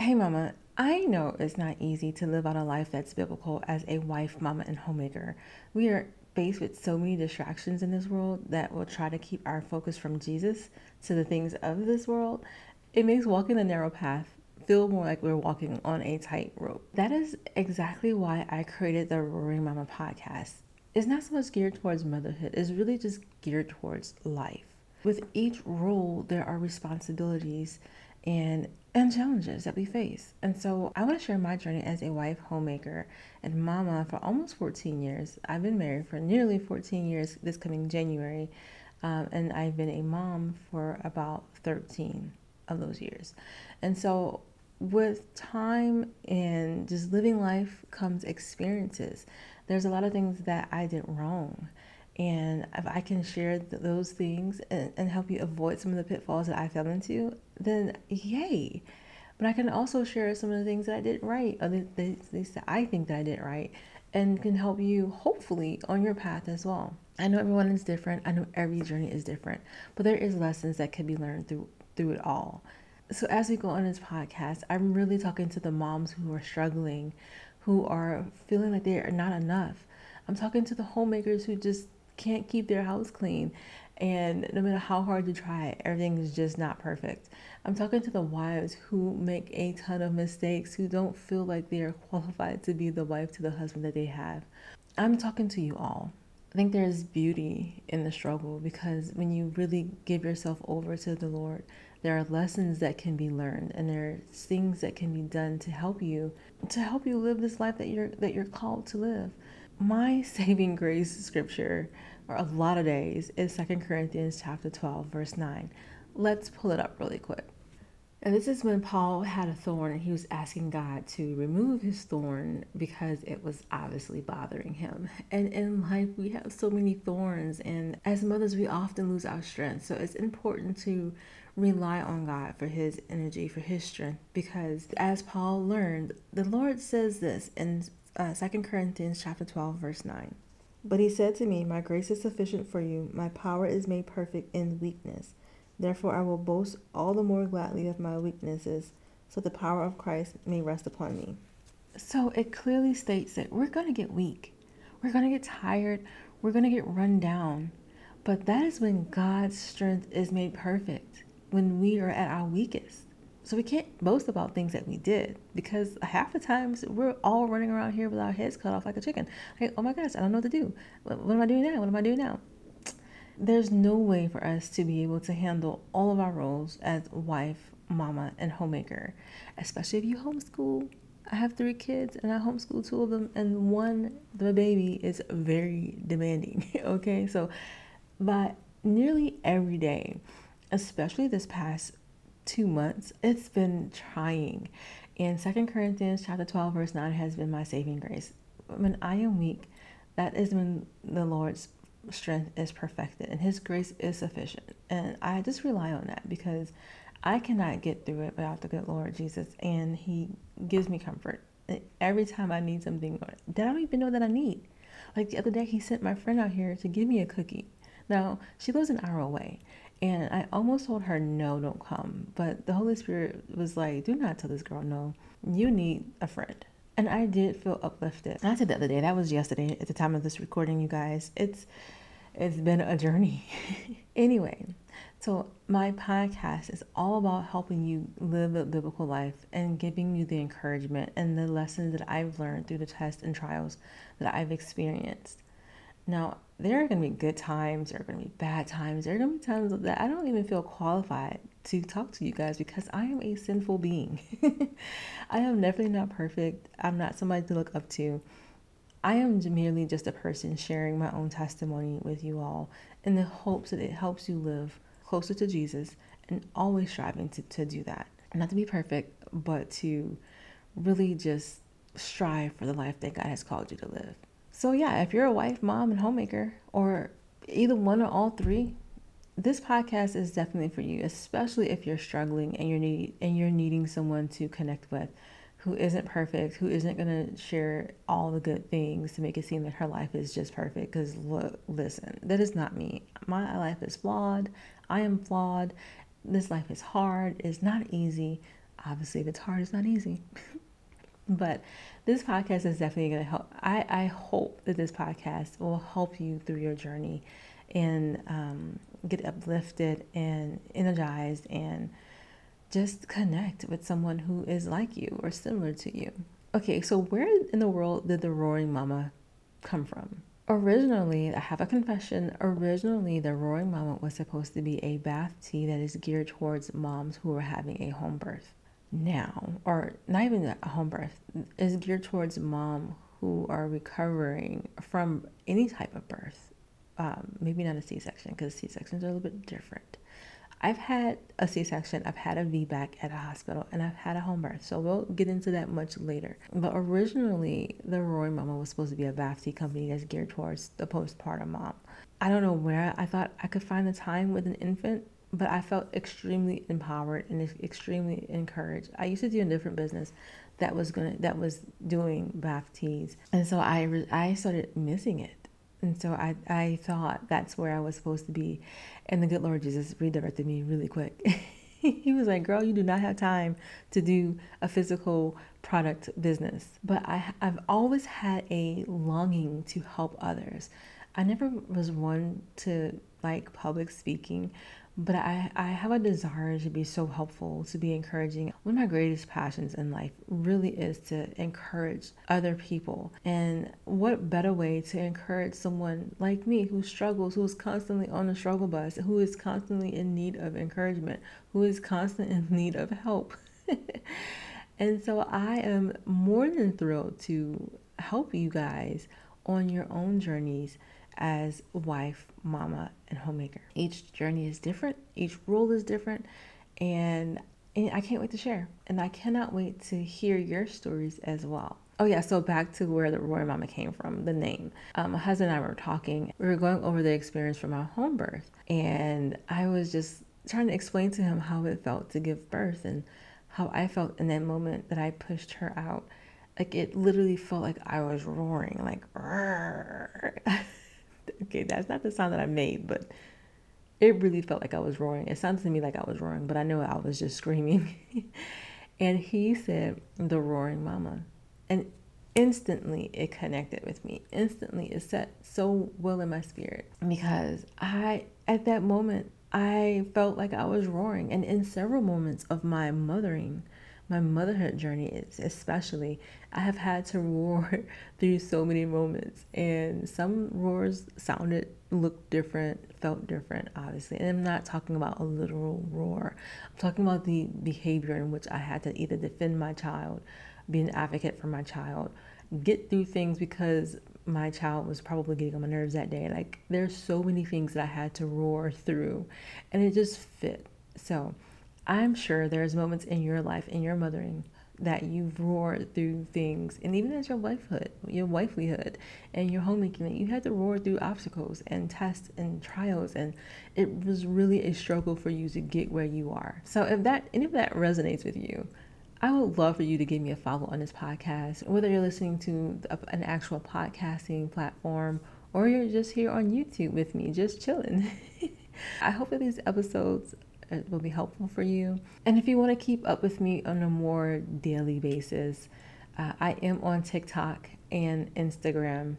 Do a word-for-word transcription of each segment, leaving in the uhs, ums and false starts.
Hey mama, I know it's not easy to live out a life that's biblical as a wife, mama, and homemaker. We are faced with so many distractions in this world that will try to keep our focus from Jesus to the things of this world. It makes walking the narrow path feel more like we're walking on a tightrope. That is exactly why I created the Roaring Mama podcast. It's not so much geared towards motherhood, it's really just geared towards life. With each role, there are responsibilities and and challenges that we face. And so I want to share my journey as a wife, homemaker, and mama for almost fourteen years. I've been married for nearly fourteen years this coming January, um, and I've been a mom for about thirteen of those years. And so with time and just living life comes experiences. There's a lot of things that I did wrong. And if I can share th- those things and, and help you avoid some of the pitfalls that I fell into, then yay. But I can also share some of the things that I did right, or the things that I think that I did right, and can help you hopefully on your path as well. I know everyone is different. I know every journey is different, but there is lessons that can be learned through through it all. So as we go on this podcast, I'm really talking to the moms who are struggling, who are feeling like they are not enough. I'm talking to the homemakers who just can't keep their house clean, and no matter how hard you try, everything is just not perfect. I'm talking to the wives who make a ton of mistakes, who don't feel like they are qualified to be the wife to the husband that they have. I'm talking to you all. I think there's beauty in the struggle, because when you really give yourself over to the Lord, there are lessons that can be learned, and there are things that can be done to help you to help you live this life that you're that you're called to live. My saving grace scripture, or a lot of days, is Second Corinthians chapter twelve, verse nine. Let's pull it up really quick. And this is when Paul had a thorn, and he was asking God to remove his thorn because it was obviously bothering him. And in life, we have so many thorns, and as mothers, we often lose our strength. So it's important to rely on God for his energy, for his strength, because as Paul learned, the Lord says this in Uh, Second Corinthians chapter twelve, verse nine. But he said to me, my grace is sufficient for you. My power is made perfect in weakness. Therefore, I will boast all the more gladly of my weaknesses, so the power of Christ may rest upon me. So it clearly states that we're going to get weak. We're going to get tired. We're going to get run down. But that is when God's strength is made perfect, when we are at our weakest. So we can't boast about things that we did, because half the times we're all running around here with our heads cut off like a chicken. Like, oh my gosh, I don't know what to do. What, what am I doing now? What am I doing now? There's no way for us to be able to handle all of our roles as wife, mama, and homemaker, especially if you homeschool. I have three kids and I homeschool two of them, and one, the baby, is very demanding. Okay, so by nearly every day, especially this past two months, it's been trying. And Second Corinthians chapter twelve, verse nine has been my saving grace. When I am weak, that is when the Lord's strength is perfected and his grace is sufficient. And I just rely on that, because I cannot get through it without the good Lord Jesus, and he gives me comfort. And every time I need something that I don't even know that I need. Like the other day, he sent my friend out here to give me a cookie. Now, she lives an hour away, and I almost told her, no, don't come. But the Holy Spirit was like, do not tell this girl no. You need a friend. And I did feel uplifted. And I said the other day, that was yesterday at the time of this recording, you guys. It's It's been a journey. Anyway, so my podcast is all about helping you live a biblical life and giving you the encouragement and the lessons that I've learned through the tests and trials that I've experienced. Now, there are going to be good times, there are going to be bad times, there are going to be times that I don't even feel qualified to talk to you guys, because I am a sinful being. I am definitely not perfect. I'm not somebody to look up to. I am merely just a person sharing my own testimony with you all in the hopes that it helps you live closer to Jesus, and always striving to, to do that. Not to be perfect, but to really just strive for the life that God has called you to live. So yeah, if you're a wife, mom, and homemaker, or either one or all three, this podcast is definitely for you, especially if you're struggling and you're need and you're needing someone to connect with who isn't perfect, who isn't going to share all the good things to make it seem that her life is just perfect. Because look, listen, that is not me. My life is flawed. I am flawed. This life is hard. It's not easy. obviously if it's hard, it's not easy. But this podcast is definitely going to help. I, I hope that this podcast will help you through your journey and um, get uplifted and energized and just connect with someone who is like you or similar to you. Okay, so where in the world did the Roaring Mama come from? Originally, I have a confession. Originally, the Roaring Mama was supposed to be a bath tea that is geared towards moms who are having a home birth. Now, or not even a home birth, is geared towards mom who are recovering from any type of birth. Um, maybe not a C-section, because C-sections are a little bit different. I've had a C-section, I've had a V BAC at a hospital, and I've had a home birth. So we'll get into that much later. But originally, the Roaring Mama was supposed to be a V B A C company that's geared towards the postpartum mom. I don't know where I thought I could find the time with an infant, but I felt extremely empowered and extremely encouraged. I used to do a different business that was gonna that was doing bath teas, and so I re- I started missing it, and so I I thought that's where I was supposed to be, and the good Lord Jesus redirected me really quick. He was like, "Girl, you do not have time to do a physical product business." But I I've always had a longing to help others. I never was one to like public speaking, but I, I have a desire to be so helpful, to be encouraging. One of my greatest passions in life really is to encourage other people. And what better way to encourage someone like me who struggles, who is constantly on the struggle bus, who is constantly in need of encouragement, who is constantly in need of help. And so I am more than thrilled to help you guys on your own journeys as wife, mama, and homemaker. Each journey is different, each role is different, and, and I can't wait to share. And I cannot wait to hear your stories as well. Oh yeah, so back to where the Roaring Mama came from, the name. Um, my husband and I were talking, we were going over the experience from our home birth, and I was just trying to explain to him how it felt to give birth and how I felt in that moment that I pushed her out. Like it literally felt like I was roaring, like, okay, that's not the sound that I made, but it really felt like I was roaring. It sounded to me like I was roaring, but I know I was just screaming. And he said, "The Roaring Mama." And instantly it connected with me. Instantly it sat so well in my spirit because I, at that moment, I felt like I was roaring. And in several moments of my mothering, my motherhood journey is especially, I have had to roar through so many moments, and some roars sounded, looked different, felt different, obviously. And I'm not talking about a literal roar. I'm talking about the behavior in which I had to either defend my child, be an advocate for my child, get through things because my child was probably getting on my nerves that day. Like there's so many things that I had to roar through, and it just fit. So I'm sure there's moments in your life, in your mothering, that you've roared through things, and even as your wifehood, your wifelyhood, and your homemaking, you had to roar through obstacles and tests and trials, and it was really a struggle for you to get where you are. So if that any of that resonates with you, I would love for you to give me a follow on this podcast, whether you're listening to an actual podcasting platform or you're just here on YouTube with me, just chilling. I hope that these episodes it will be helpful for you. And if you want to keep up with me on a more daily basis, uh, I am on TikTok and Instagram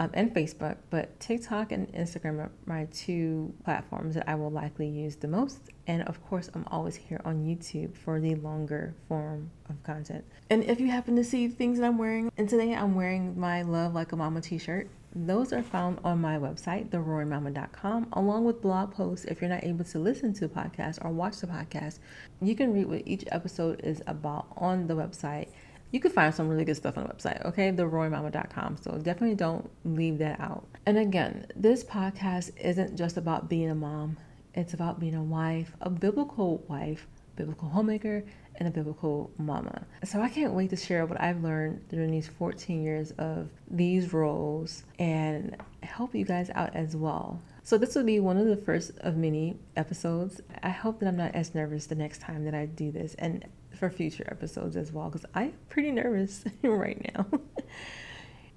um, and Facebook, but TikTok and Instagram are my two platforms that I will likely use the most. And of course, I'm always here on YouTube for the longer form of content. And if you happen to see things that I'm wearing, and today I'm wearing my Love Like a Mama t-shirt. Those are found on my website, the roaring mama dot com, along with blog posts. If you're not able to listen to podcasts or watch the podcast, you can read what each episode is about on the website. You can find some really good stuff on the website, okay? the roaring mama dot com. So definitely don't leave that out. And again, this podcast isn't just about being a mom. It's about being a wife, a biblical wife, biblical homemaker, and a biblical mama. So I can't wait to share what I've learned during these fourteen years of these roles and help you guys out as well. So this will be one of the first of many episodes. I hope that I'm not as nervous the next time that I do this, and for future episodes as well, because I'm pretty nervous right now.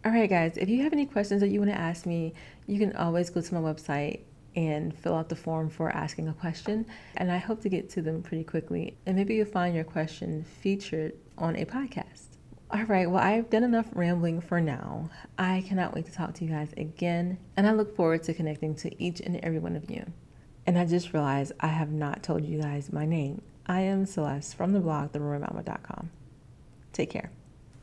All right, guys, if you have any questions that you want to ask me, you can always go to my website, and fill out the form for asking a question. And I hope to get to them pretty quickly. And maybe you'll find your question featured on a podcast. All right, well, I've done enough rambling for now. I cannot wait to talk to you guys again. And I look forward to connecting to each and every one of you. And I just realized I have not told you guys my name. I am Celeste from the blog, the roaring mama dot com. Take care.